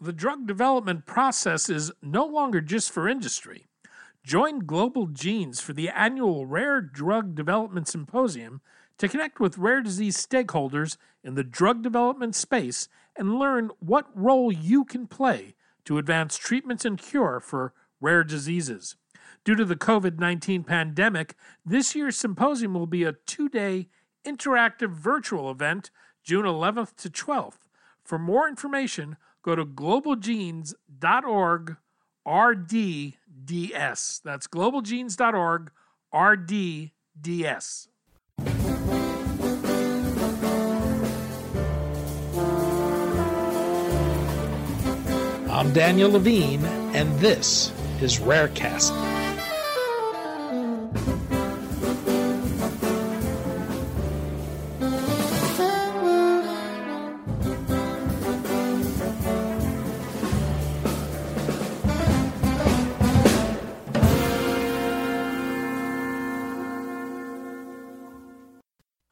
the drug development process is no longer just for industry. Join Global Genes for the annual Rare Drug Development Symposium to connect with rare disease stakeholders in the drug development space and learn what role you can play to advance treatments and cure for rare diseases. Due to the COVID-19 pandemic, this year's symposium will be a two-day interactive virtual event, June 11th to 12th. For more information, go to globalgenes.org/RDDS. That's globalgenes.org/RDDS. I'm Daniel Levine, and this is Rarecast.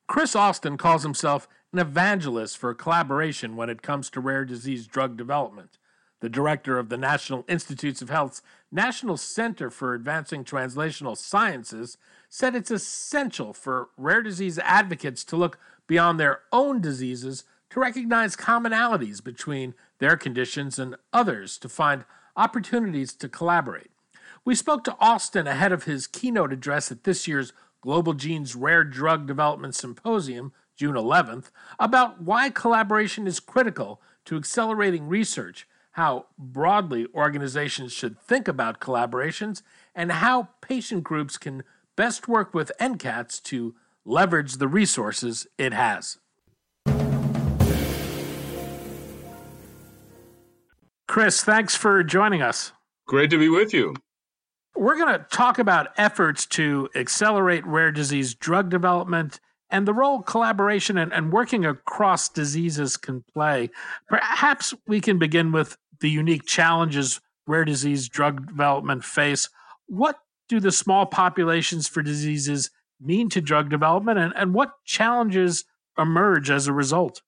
Chris Austin calls himself an evangelist for collaboration when it comes to rare disease drug development. The director of the National Institutes of Health's National Center for Advancing Translational Sciences said it's essential for rare disease advocates to look beyond their own diseases to recognize commonalities between their conditions and others to find opportunities to collaborate. We spoke to Austin ahead of his keynote address at this year's Global Genes Rare Drug Development Symposium, June 11th, about why collaboration is critical to accelerating research, how broadly organizations should think about collaborations, and how patient groups can best work with NCATS to leverage the resources it has. Chris, thanks for joining us. Great to be with you. We're going to talk about efforts to accelerate rare disease drug development and the role collaboration and working across diseases can play. Perhaps we can begin with the unique challenges rare disease drug development face. What do the small populations for diseases mean to drug development, and what challenges emerge as a result?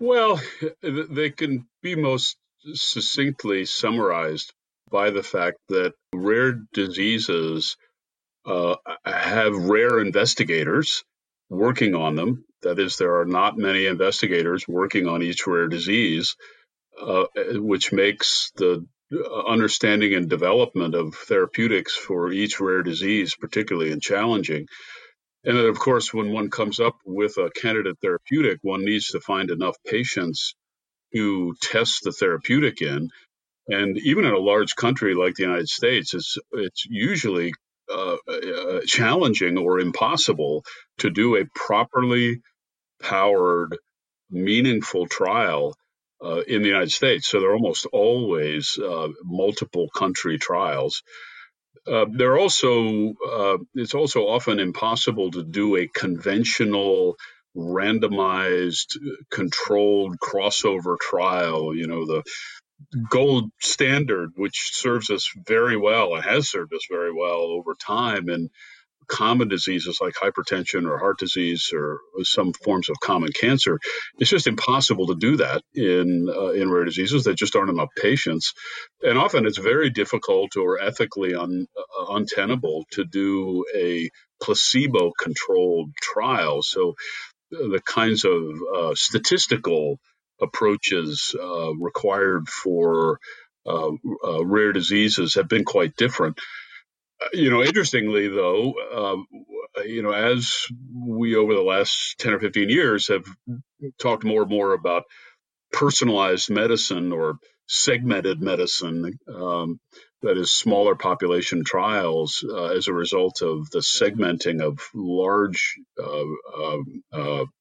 Well, they can be most succinctly summarized by the fact that rare diseases have rare investigators working on them. That is, there are not many investigators working on each rare disease, which makes the understanding and development of therapeutics for each rare disease particularly and challenging. And then, of course, when one comes up with a candidate therapeutic, one needs to find enough patients to test the therapeutic in. And even in a large country like the United States, it's usually challenging or impossible to do a properly powered, meaningful trial in the United States. So there are almost always multiple country trials. It's also often impossible to do a conventional, randomized, controlled crossover trial. You know, the gold standard, which serves us very well and has served us very well over time in common diseases like hypertension or heart disease or some forms of common cancer. It's just impossible to do that in rare diseases. There just aren't enough patients. And often it's very difficult or ethically untenable to do a placebo-controlled trial. So the kinds of statistical approaches required for rare diseases have been quite different. You know, interestingly, though, as we over the last 10 or 15 years have talked more and more about personalized medicine or segmented medicine, that is smaller population trials as a result of the segmenting of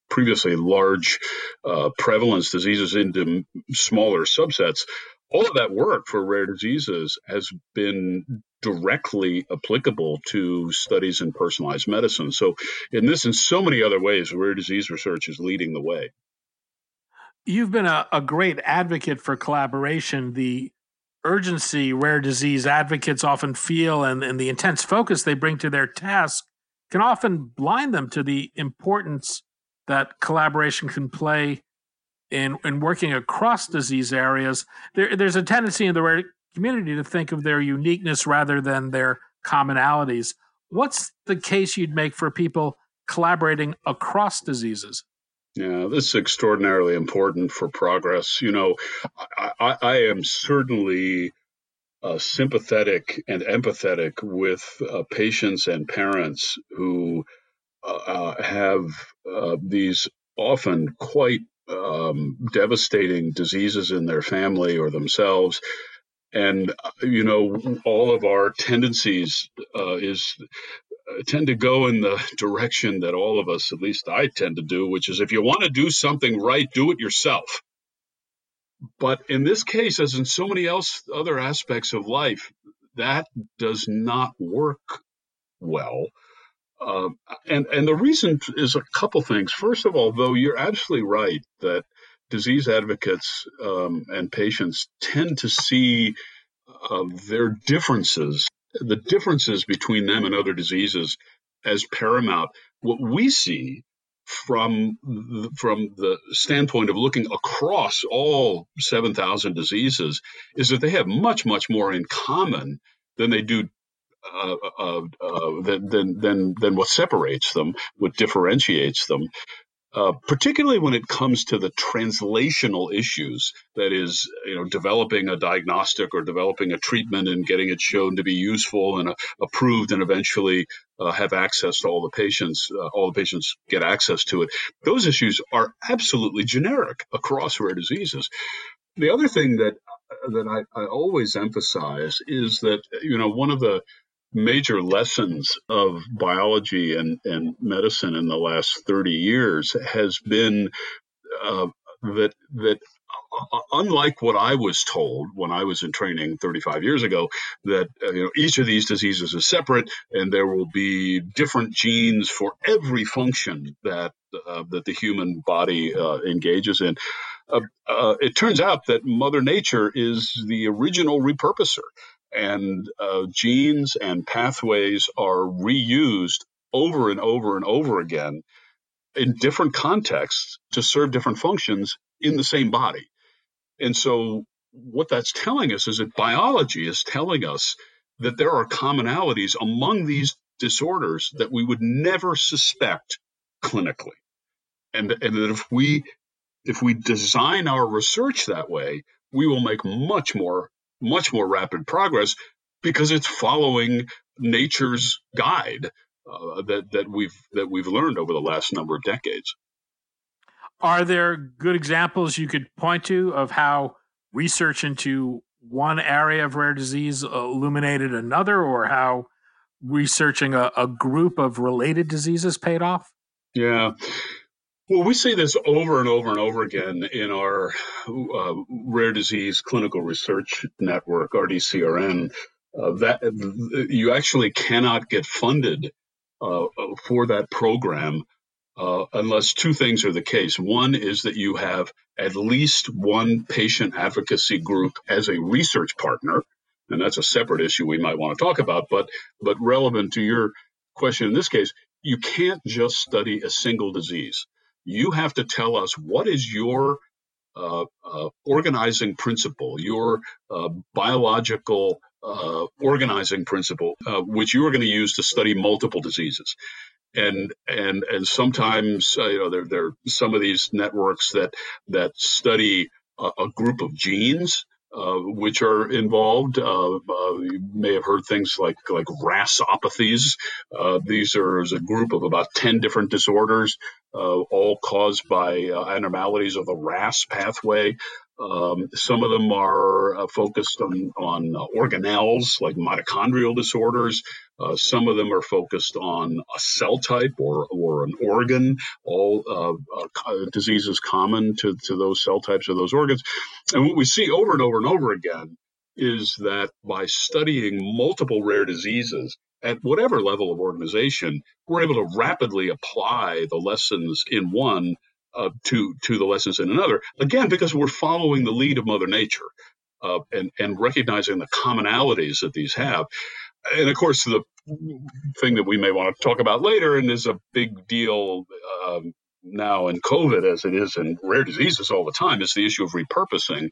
previously large prevalence diseases into smaller subsets. All of that work for rare diseases has been directly applicable to studies in personalized medicine. So in this and so many other ways, rare disease research is leading the way. You've been a great advocate for collaboration. The urgency rare disease advocates often feel and the intense focus they bring to their task can often blind them to the importance that collaboration can play in working across disease areas, there's a tendency in the rare community to think of their uniqueness rather than their commonalities. What's the case you'd make for people collaborating across diseases? Yeah, this is extraordinarily important for progress. You know, I am certainly sympathetic and empathetic with patients and parents who have these often quite devastating diseases in their family or themselves. And, you know, all of our tendencies tend to go in the direction that all of us, at least I tend to do, which is if you want to do something right, do it yourself. But in this case, as in so many other aspects of life, that does not work well. And the reason is a couple things. First of all, though, you're absolutely right that disease advocates and patients tend to see their differences, the differences between them and other diseases, as paramount. What we see from the standpoint of looking across all 7,000 diseases is that they have much, much more in common than they do than what separates them, what differentiates them. Particularly when it comes to the translational issues, that is, you know, developing a diagnostic or developing a treatment and getting it shown to be useful and approved and eventually have access to all the patients, get access to it. Those issues are absolutely generic across rare diseases. The other thing that I always emphasize is that, you know, one of the major lessons of biology and medicine in the last 30 years has been that unlike what I was told when I was in training 35 years ago, that you know, each of these diseases is separate and there will be different genes for every function that the human body engages in. It turns out that Mother Nature is the original repurposer. And genes and pathways are reused over and over and over again in different contexts to serve different functions in the same body. And so what that's telling us is that biology is telling us that there are commonalities among these disorders that we would never suspect clinically. And that if we design our research that way, we will make much more rapid progress, because it's following nature's guide that we've learned over the last number of decades. Are there good examples you could point to of how research into one area of rare disease illuminated another, or how researching a group of related diseases paid off? Yeah. Well, we see this over and over and over again in our Rare Disease Clinical Research Network, RDCRN, that you actually cannot get funded for that program unless two things are the case. One is that you have at least one patient advocacy group as a research partner, and that's a separate issue we might want to talk about, but relevant to your question in this case, you can't just study a single disease. You have to tell us what is your organizing principle, your biological organizing principle, which you are going to use to study multiple diseases. And sometimes you know, there are some of these networks that study a group of genes which are involved. You may have heard things like RASopathies. These are a group of about 10 different disorders, all caused by abnormalities of the RAS pathway. Some of them are focused on organelles, like mitochondrial disorders. Some of them are focused on a cell type or an organ, all diseases common to those cell types or those organs. And what we see over and over and over again is that by studying multiple rare diseases at whatever level of organization, we're able to rapidly apply the lessons in one to the lessons in another, again, because we're following the lead of Mother Nature and recognizing the commonalities that these have. And, of course, the thing that we may want to talk about later and is a big deal now in COVID as it is in rare diseases all the time is the issue of repurposing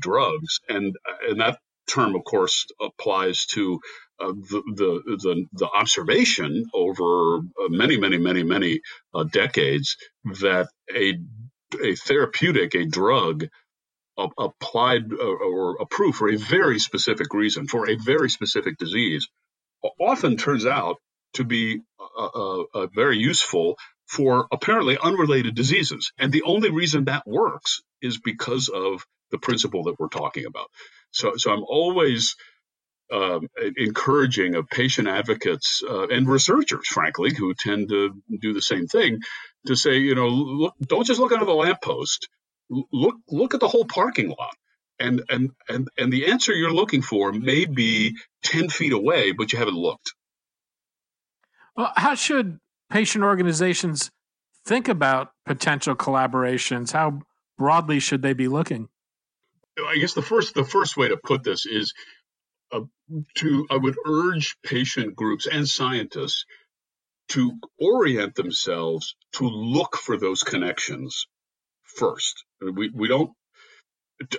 drugs. And that term, of course, applies to the observation over many decades that a therapeutic, a drug, applied or approved for a very specific reason, for a very specific disease, often turns out to be very useful for apparently unrelated diseases. And the only reason that works is because of the principle that we're talking about. So I'm always encouraging of patient advocates and researchers, frankly, who tend to do the same thing, to say, look, don't just look under the lamppost. Look at the whole parking lot. And the answer you're looking for may be 10 feet away, but you haven't looked. Well, how should patient organizations think about potential collaborations? How broadly should they be looking? I guess the first way to put this is I would urge patient groups and scientists to orient themselves to look for those connections first.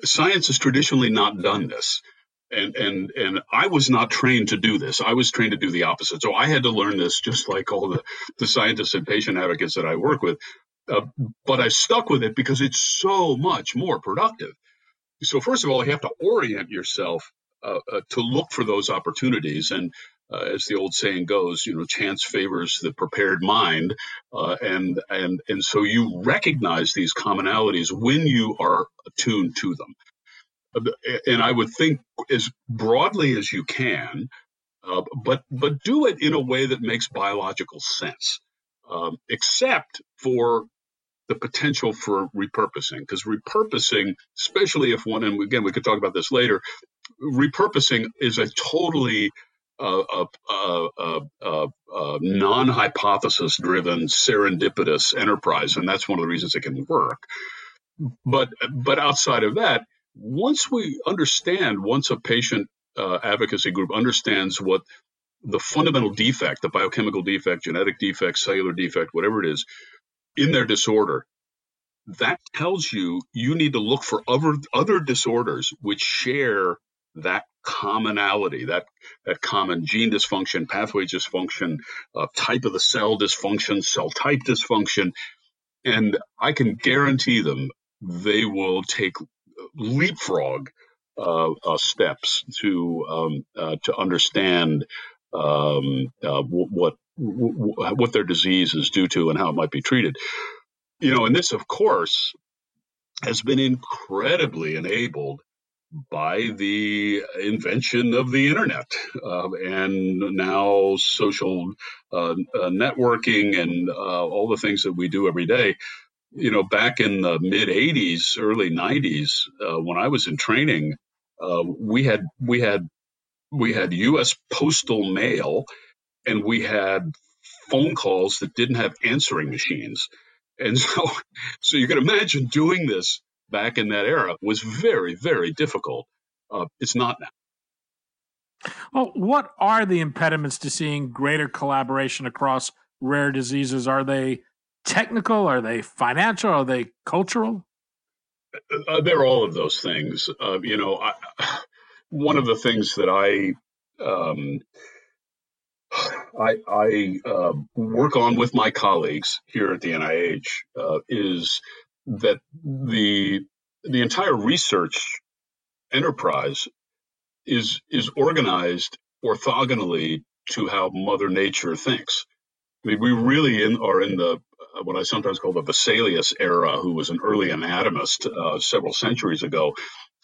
Science has traditionally not done this. And I was not trained to do this. I was trained to do the opposite. So I had to learn this just like all the scientists and patient advocates that I work with. But I stuck with it because it's so much more productive. So first of all, you have to orient yourself to look for those opportunities. And as the old saying goes, chance favors the prepared mind. And so you recognize these commonalities when you are attuned to them. And I would think as broadly as you can, but do it in a way that makes biological sense, except for the potential for repurposing. Because repurposing, especially if one, and again, we could talk about this later, repurposing is a totally non-hypothesis driven, serendipitous enterprise. And that's one of the reasons it can work. But outside of that, once a patient advocacy group understands what the fundamental defect, the biochemical defect, genetic defect, cellular defect, whatever it is, in their disorder, that tells you need to look for other disorders which share that commonality, that common gene dysfunction, pathway dysfunction, type of the cell dysfunction, cell type dysfunction. And I can guarantee them they will take leapfrog steps to understand what their disease is due to and how it might be treated. And this, of course, has been incredibly enabled by the invention of the internet and now social networking and all the things that we do every day. Back in the mid 80s, early 90s, when I was in training, we had U.S. postal mail, and we had phone calls that didn't have answering machines. And so you can imagine doing this back in that era was very, very difficult. It's not now. Well, what are the impediments to seeing greater collaboration across rare diseases? Are they technical? Are they financial? Are they cultural? They're all of those things. One of the things that I work on with my colleagues here at the NIH is that the entire research enterprise is organized orthogonally to how Mother Nature thinks. I mean, we really are in the what I sometimes call the Vesalius era, who was an early anatomist several centuries ago,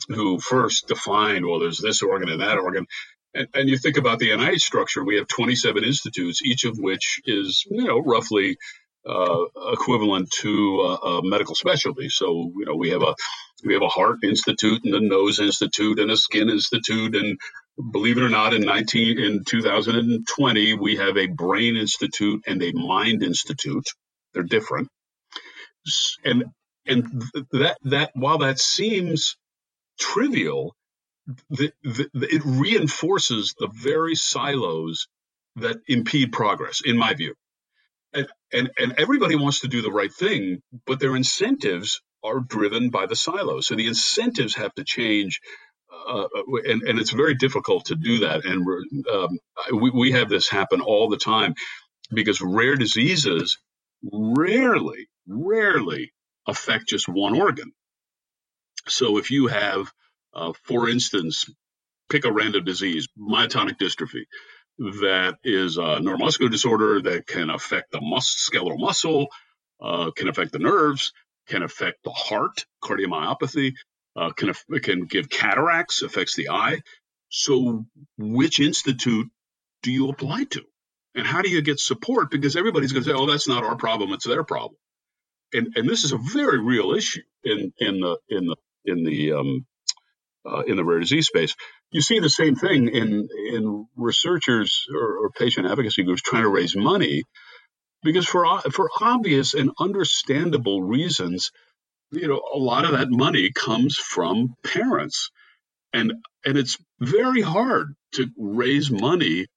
who first defined, well, there's this organ and that organ. And you think about the NIH structure, we have 27 institutes, each of which is, roughly equivalent to a medical specialty. So, we have a heart institute and a nose institute and a skin institute. And believe it or not, in 2020, we have a brain institute and a mind institute. They're different. And that while that seems trivial, it reinforces the very silos that impede progress, in my view. And everybody wants to do the right thing, but their incentives are driven by the silos. So the incentives have to change, and it's very difficult to do that. And we have this happen all the time because rare diseases rarely affect just one organ. So if you have, for instance, pick a random disease, myotonic dystrophy, that is a neuromuscular disorder that can affect the skeletal muscle, can affect the nerves, can affect the heart, cardiomyopathy, can give cataracts, affects the eye. So which institute do you apply to? And how do you get support? Because everybody's going to say, oh, that's not our problem, it's their problem. And this is a very real issue in the rare disease space. You see the same thing in researchers or patient advocacy groups trying to raise money, because for obvious and understandable reasons, you know, a lot of that money comes from parents, and it's very hard to raise money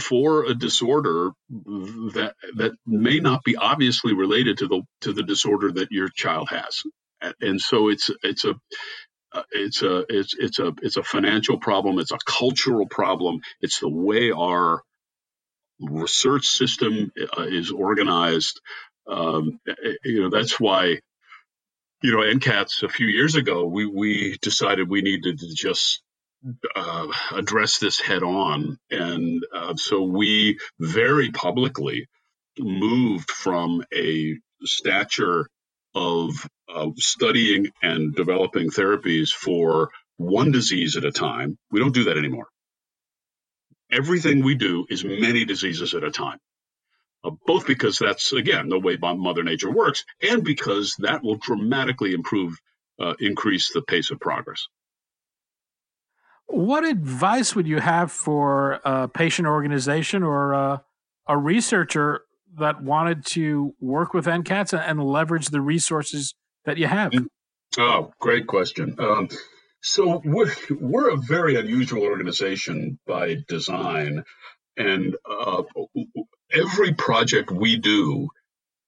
for a disorder that may not be obviously related to the disorder that your child has. And so it's a financial problem. It's a cultural problem. It's the way our research system is organized. That's why, you know, NCATS a few years ago, we decided we needed to just address this head on. And so we very publicly moved from a stature of studying and developing therapies for one disease at a time. We don't do that anymore. Everything we do is many diseases at a time, both because that's, again, the way Mother Nature works, and because that will dramatically increase the pace of progress. What advice would you have for a patient organization or a researcher that wanted to work with NCATS and leverage the resources that you have? Oh, great question. So we're a very unusual organization by design, and every project we do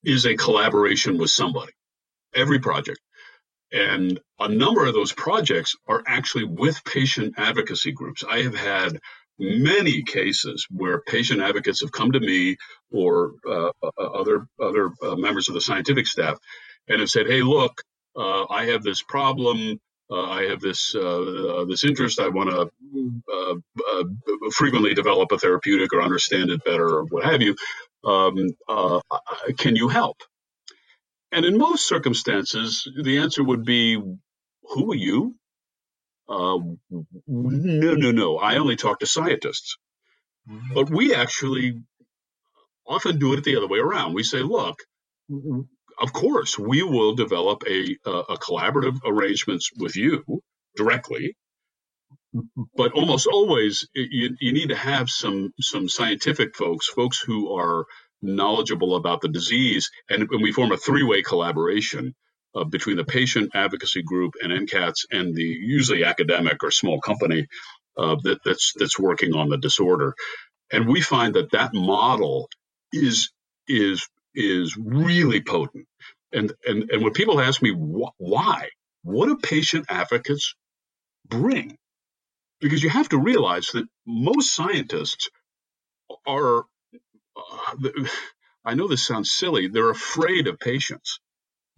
is a collaboration with somebody, every project. And a number of those projects are actually with patient advocacy groups. I have had many cases where patient advocates have come to me or other members of the scientific staff and have said, hey, look, I have this problem. I have this interest. I want to frequently develop a therapeutic or understand it better or what have you. Can you help? And in most circumstances, the answer would be, who are you? No. I only talk to scientists. But we actually often do it the other way around. We say, look, of course, we will develop a collaborative arrangements with you directly. But almost always, you need to have some scientific folks who are knowledgeable about the disease, and we form a three-way collaboration between the patient advocacy group and NCATS and the usually academic or small company that's working on the disorder. And we find that model is really potent. And when people ask me why, what do patient advocates bring? Because you have to realize that most scientists are, I know this sounds silly, they're afraid of patients.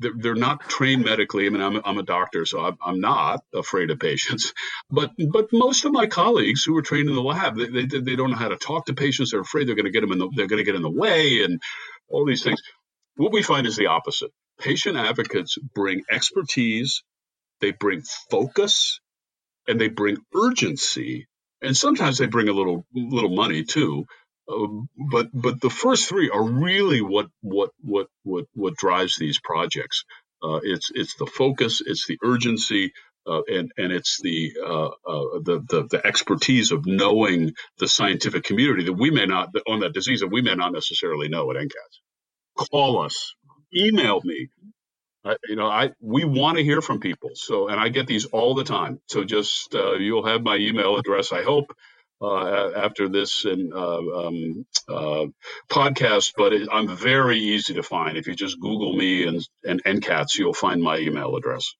They're not trained medically. I mean, I'm a doctor, so I'm not afraid of patients. But most of my colleagues who are trained in the lab, they don't know how to talk to patients. They're afraid they're going to get them they're going to get in the way and all these things. What we find is the opposite. Patient advocates bring expertise, they bring focus, and they bring urgency, and sometimes they bring a little money too. But the first three are really what drives these projects. It's the focus, it's the urgency, and it's the expertise of knowing the scientific community on that disease that we may not necessarily know at NCATS. Call us, email me. We want to hear from people. So, and I get these all the time. So just you'll have my email address, I hope. after this podcast, but I'm very easy to find. If you just Google me and NCATS, you'll find my email address.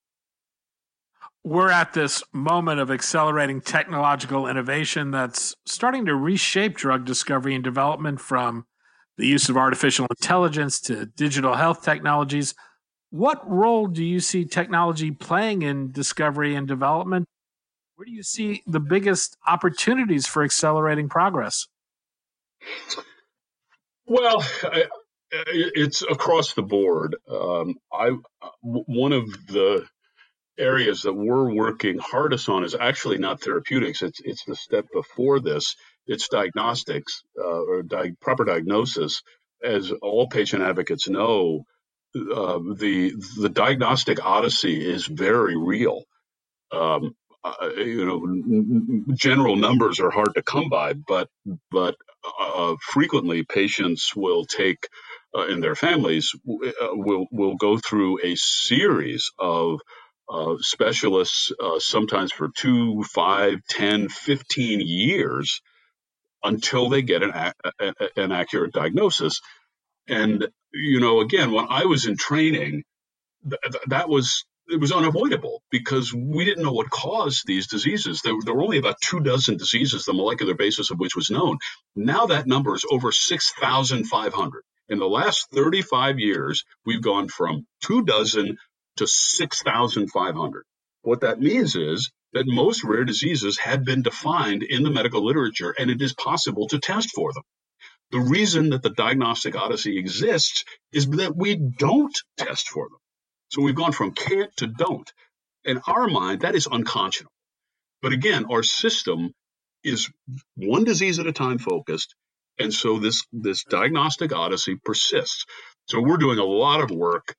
We're at this moment of accelerating technological innovation that's starting to reshape drug discovery and development, from the use of artificial intelligence to digital health technologies. What role do you see technology playing in discovery and development? Where do you see the biggest opportunities for accelerating progress? Well, it's across the board. One of the areas that we're working hardest on is actually not therapeutics. It's the step before this. It's diagnostics, proper diagnosis. As all patient advocates know, the diagnostic odyssey is very real. General numbers are hard to come by, but frequently patients will take, and their families will go through a series of specialists, sometimes for 2, 5, 10, 15 years, until they get an accurate diagnosis. And, again, when I was in training, it was unavoidable, because we didn't know what caused these diseases. There were only about 24 diseases, the molecular basis of which was known. Now that number is over 6,500. In the last 35 years, we've gone from 24 to 6,500. What that means is that most rare diseases have been defined in the medical literature, and it is possible to test for them. The reason that the diagnostic odyssey exists is that we don't test for them. So we've gone from can't to don't. In our mind, that is unconscionable. But again, our system is one disease at a time focused, and so this diagnostic odyssey persists. So we're doing a lot of work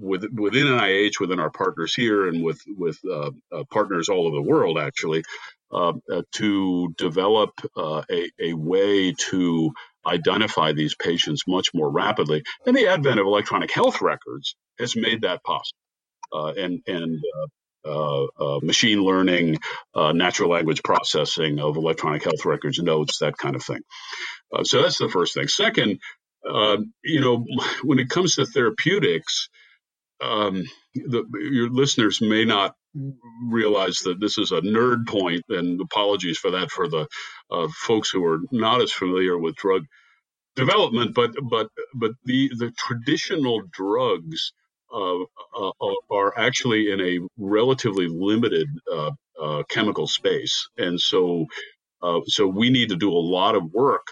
within NIH, within our partners here, and with partners all over the world, actually, to develop a way to identify these patients much more rapidly. And the advent of electronic health records has made that possible. And machine learning, natural language processing of electronic health records, notes, that kind of thing. So that's the first thing. Second, when it comes to therapeutics, your listeners may not realize that this is a nerd point, and apologies for that for the folks who are not as familiar with drug development. But the traditional drugs are actually in a relatively limited chemical space, and so we need to do a lot of work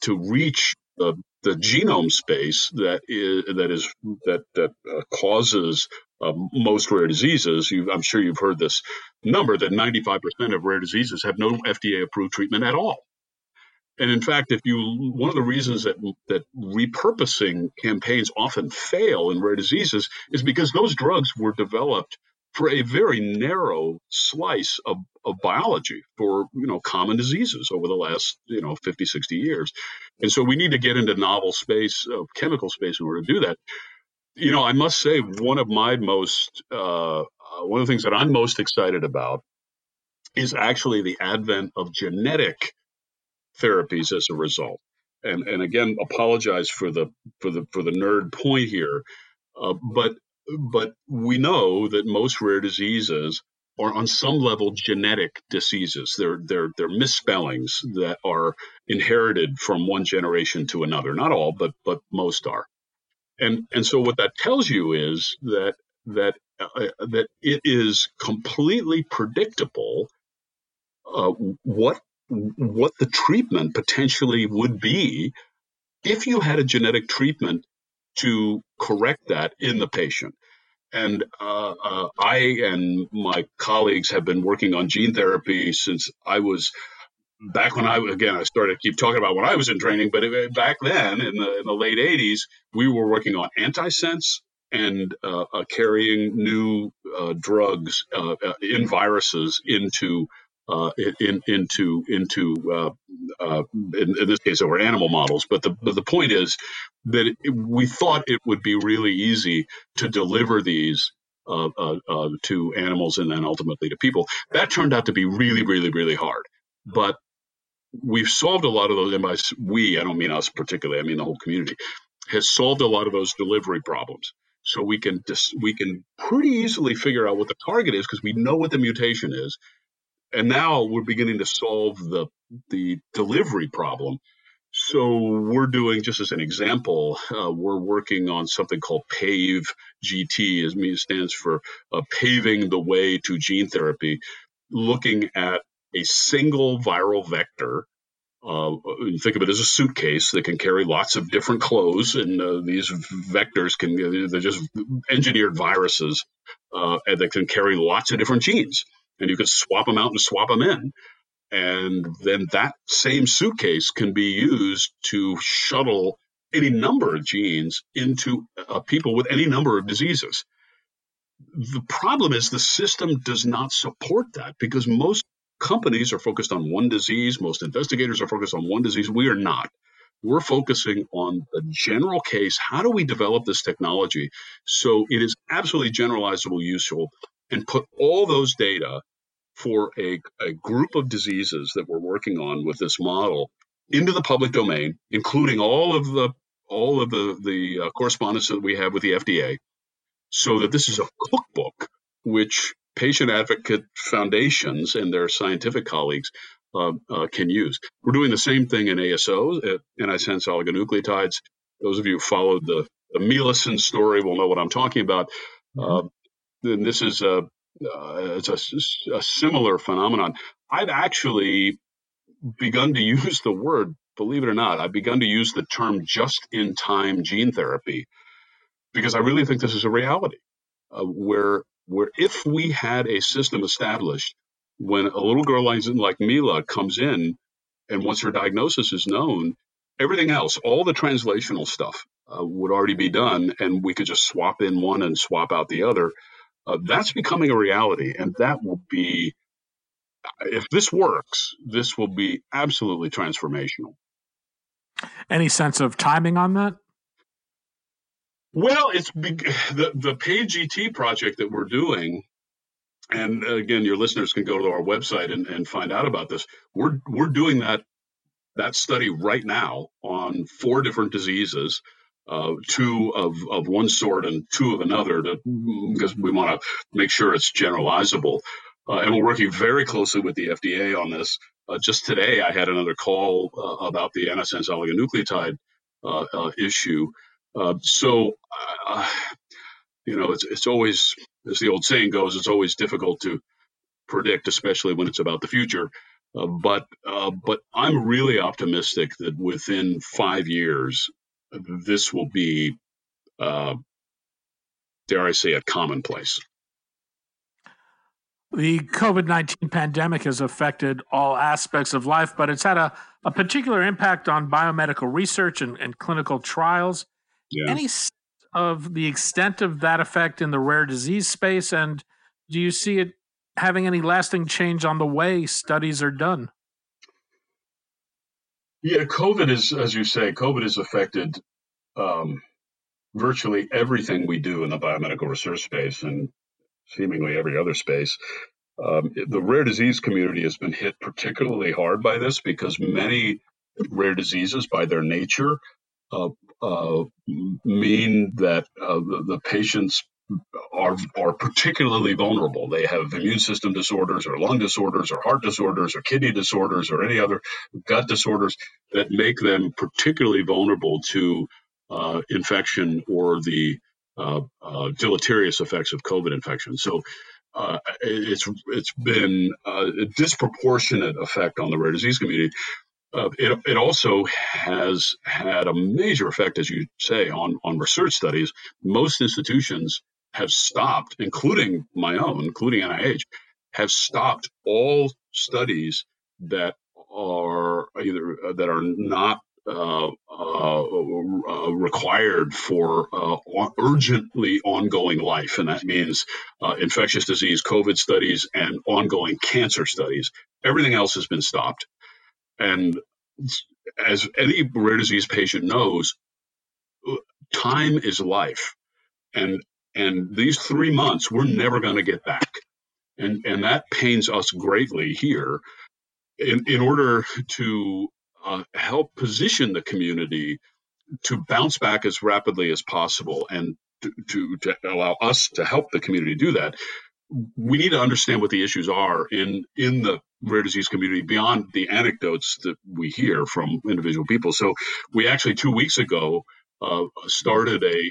to reach the genome space that causes most rare diseases. I'm sure you've heard this number that 95% of rare diseases have no FDA-approved treatment at all. And in fact, one of the reasons that repurposing campaigns often fail in rare diseases is because those drugs were developed for a very narrow slice of biology for, common diseases over the last, 50, 60 years. And so we need to get into novel space, chemical space, in order to do that. I must say, one of the things that I'm most excited about is actually the advent of genetic therapies as a result. And again, apologize for the nerd point here, but we know that most rare diseases are on some level genetic diseases. They're misspellings that are inherited from one generation to another. Not all, but most are. And so what that tells you is that it is completely predictable what the treatment potentially would be if you had a genetic treatment to correct that in the patient. And I and my colleagues have been working on gene therapy since I was back when I started to keep talking about when I was in training, but back then in the late 80s, we were working on antisense and carrying new drugs in viruses into in this case, over animal models. But the point is that we thought it would be really easy to deliver these to animals and then ultimately to people. That turned out to be really, really, really hard. But we've solved a lot of those, and I don't mean us particularly, I mean the whole community, has solved a lot of those delivery problems. So we can pretty easily figure out what the target is because we know what the mutation is. And now we're beginning to solve the delivery problem. So we're doing, just as an example, we're working on something called PAVE-GT. It stands for Paving the Way to Gene Therapy, looking at a single viral vector. Think of it as a suitcase that can carry lots of different clothes, and these vectors they're just engineered viruses that can carry lots of different genes, and you can swap them out and swap them in. And then that same suitcase can be used to shuttle any number of genes into people with any number of diseases. The problem is the system does not support that because most companies are focused on one disease. Most investigators are focused on one disease. We are not. We're focusing on the general case. How do we develop this technology so it is absolutely generalizable, useful, and put all those data for a group of diseases that we're working on with this model into the public domain, including all of the correspondence that we have with the FDA, so that this is a cookbook which patient advocate foundations and their scientific colleagues can use. We're doing the same thing in ASOs, at antisense oligonucleotides. Those of you who followed the Mealison story will know what I'm talking about. Then this is a similar phenomenon. I've actually begun to use the word, believe it or not, I've begun to use the term just-in-time gene therapy because I really think this is a reality where if we had a system established when a little girl like Mila comes in and once her diagnosis is known, everything else, all the translational stuff would already be done, and we could just swap in one and swap out the other. That's becoming a reality, and that will be, if this works, this will be absolutely transformational. Any sense of timing on that? Well, it's the PAVE-GT project that we're doing, and again, your listeners can go to our website and find out about this. We're doing that study right now on 4 different diseases, 2 of one sort and 2 of another, because we want to make sure it's generalizable. And we're working very closely with the FDA on this. Just today, I had another call about the antisense oligonucleotide issue. It's always, as the old saying goes, it's always difficult to predict, especially when it's about the future. But I'm really optimistic that within 5 years, this will be, dare I say it, commonplace. The COVID-19 pandemic has affected all aspects of life, but it's had a particular impact on biomedical research and clinical trials. Yeah. Any sense of the extent of that effect in the rare disease space, and do you see it having any lasting change on the way studies are done? Yeah, COVID is, as you say, COVID has affected virtually everything we do in the biomedical research space and seemingly every other space. The rare disease community has been hit particularly hard by this because many rare diseases, by their nature, mean that the patients are particularly vulnerable. They have immune system disorders or lung disorders or heart disorders or kidney disorders or any other gut disorders that make them particularly vulnerable to infection or the deleterious effects of COVID infection. So it's been a disproportionate effect on the rare disease community. It also has had a major effect, as you say, on research studies. Most institutions have stopped, including my own, including NIH, have stopped all studies that are not required for urgently ongoing life, and that means infectious disease, COVID studies, and ongoing cancer studies. Everything else has been stopped. And as any rare disease patient knows, time is life. And these 3 months, we're never going to get back. And that pains us greatly here. in order to help position the community to bounce back as rapidly as possible and to allow us to help the community do that, we need to understand what the issues are in the rare disease community beyond the anecdotes that we hear from individual people. So we actually 2 weeks ago started a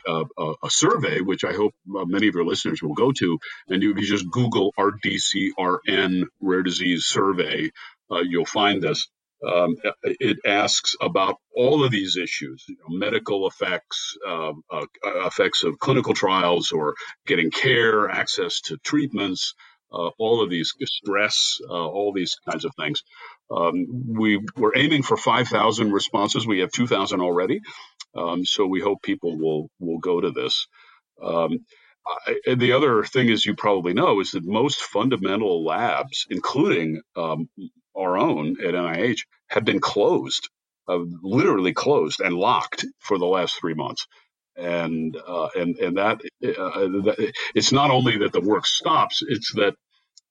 survey, which I hope many of your listeners will go to. And if you just Google RDCRN Rare Disease Survey, you'll find this. It asks about all of these issues, medical effects, effects of clinical trials or getting care, access to treatments, all of these stress, all these kinds of things. We were aiming for 5,000 responses. We have 2,000 already. So we hope people will go to this. The other thing, as you probably know, is that most fundamental labs, including our own at NIH, have been closed, literally closed and locked for the last 3 months. And that it's not only that the work stops; it's that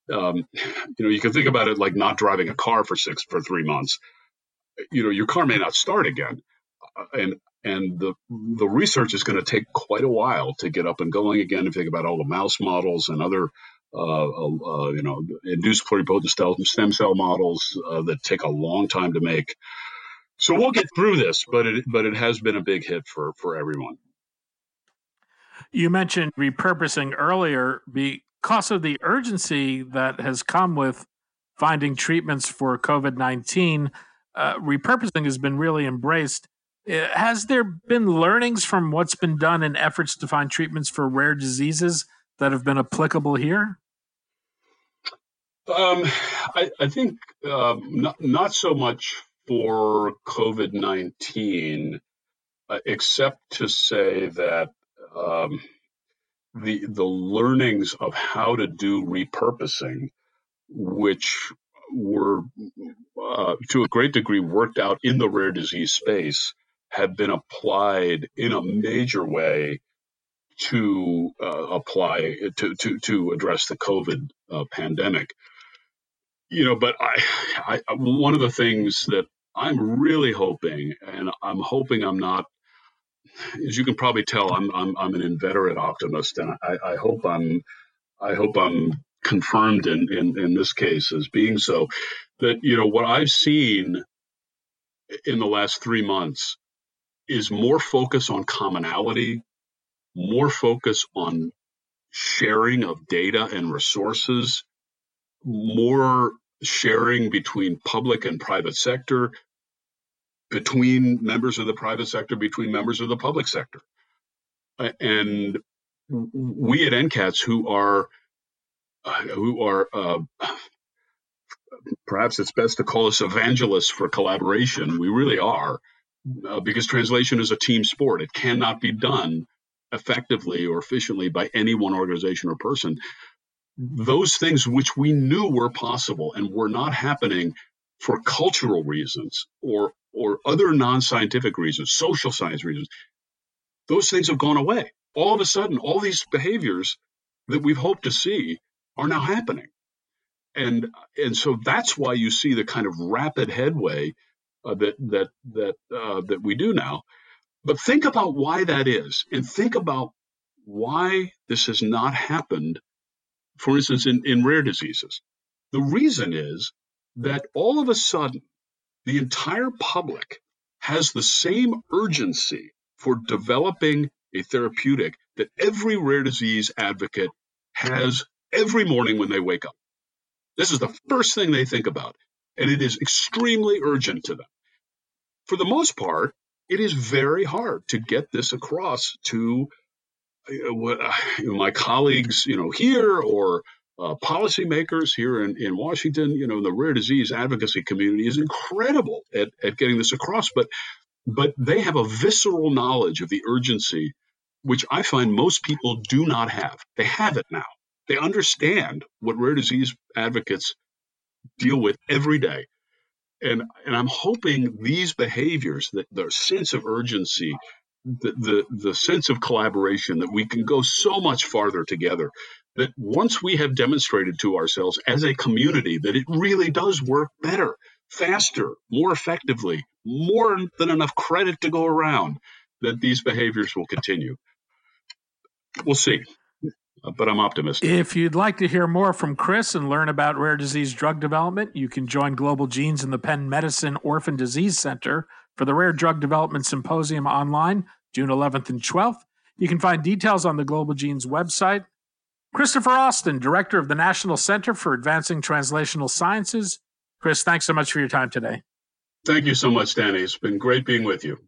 you can think about it like not driving a car for 3 months. Your car may not start again, and the research is going to take quite a while to get up and going again. If you think about all the mouse models and other induced pluripotent stem cell models that take a long time to make. So we'll get through this, but it has been a big hit for everyone. You mentioned repurposing earlier because of the urgency that has come with finding treatments for COVID-19. Repurposing has been really embraced. Has there been learnings from what's been done in efforts to find treatments for rare diseases that have been applicable here? I think not so much for COVID-19, except to say that the learnings of how to do repurposing, which were to a great degree worked out in the rare disease space, have been applied in a major way to apply to address the COVID pandemic. But I one of the things that I'm really hoping, and I'm hoping I'm not, as you can probably tell, I'm an inveterate optimist, and I hope I'm confirmed in this case as being so. That what I've seen in the last 3 months is more focus on commonality, more focus on sharing of data and resources, more sharing between public and private sector, between members of the private sector, between members of the public sector. And we at NCATS, who are perhaps it's best to call us evangelists for collaboration, we really are, because translation is a team sport. It cannot be done effectively or efficiently by any one organization or person. Those things which we knew were possible and were not happening for cultural reasons or other non-scientific reasons, social science reasons, those things have gone away. All of a sudden, all these behaviors that we've hoped to see are now happening. And so that's why you see the kind of rapid headway that we do now. But think about why that is, and think about why this has not happened, for instance, in rare diseases. The reason is that all of a sudden, the entire public has the same urgency for developing a therapeutic that every rare disease advocate has every morning when they wake up. This is the first thing they think about, and it is extremely urgent to them. For the most part, it is very hard to get this across to my colleagues, here, or policymakers here in Washington. The rare disease advocacy community is incredible at getting this across, but they have a visceral knowledge of the urgency, which I find most people do not have. They have it now. They understand what rare disease advocates deal with every day. And I'm hoping these behaviors, the sense of urgency, the sense of collaboration, that we can go so much farther together, that once we have demonstrated to ourselves as a community that it really does work better, faster, more effectively, more than enough credit to go around, that these behaviors will continue. We'll see, but I'm optimistic. If you'd like to hear more from Chris and learn about rare disease drug development, you can join Global Genes in the Penn Medicine Orphan Disease Center for the Rare Drug Development Symposium online, June 11th and 12th. You can find details on the Global Genes website. Christopher Austin, Director of the National Center for Advancing Translational Sciences. Chris, thanks so much for your time today. Thank you so much, Danny. It's been great being with you.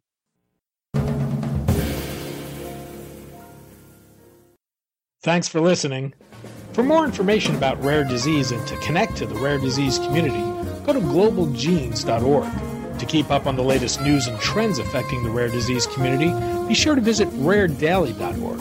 Thanks for listening. For more information about rare disease and to connect to the rare disease community, go to globalgenes.org. To keep up on the latest news and trends affecting the rare disease community, be sure to visit raredaily.org.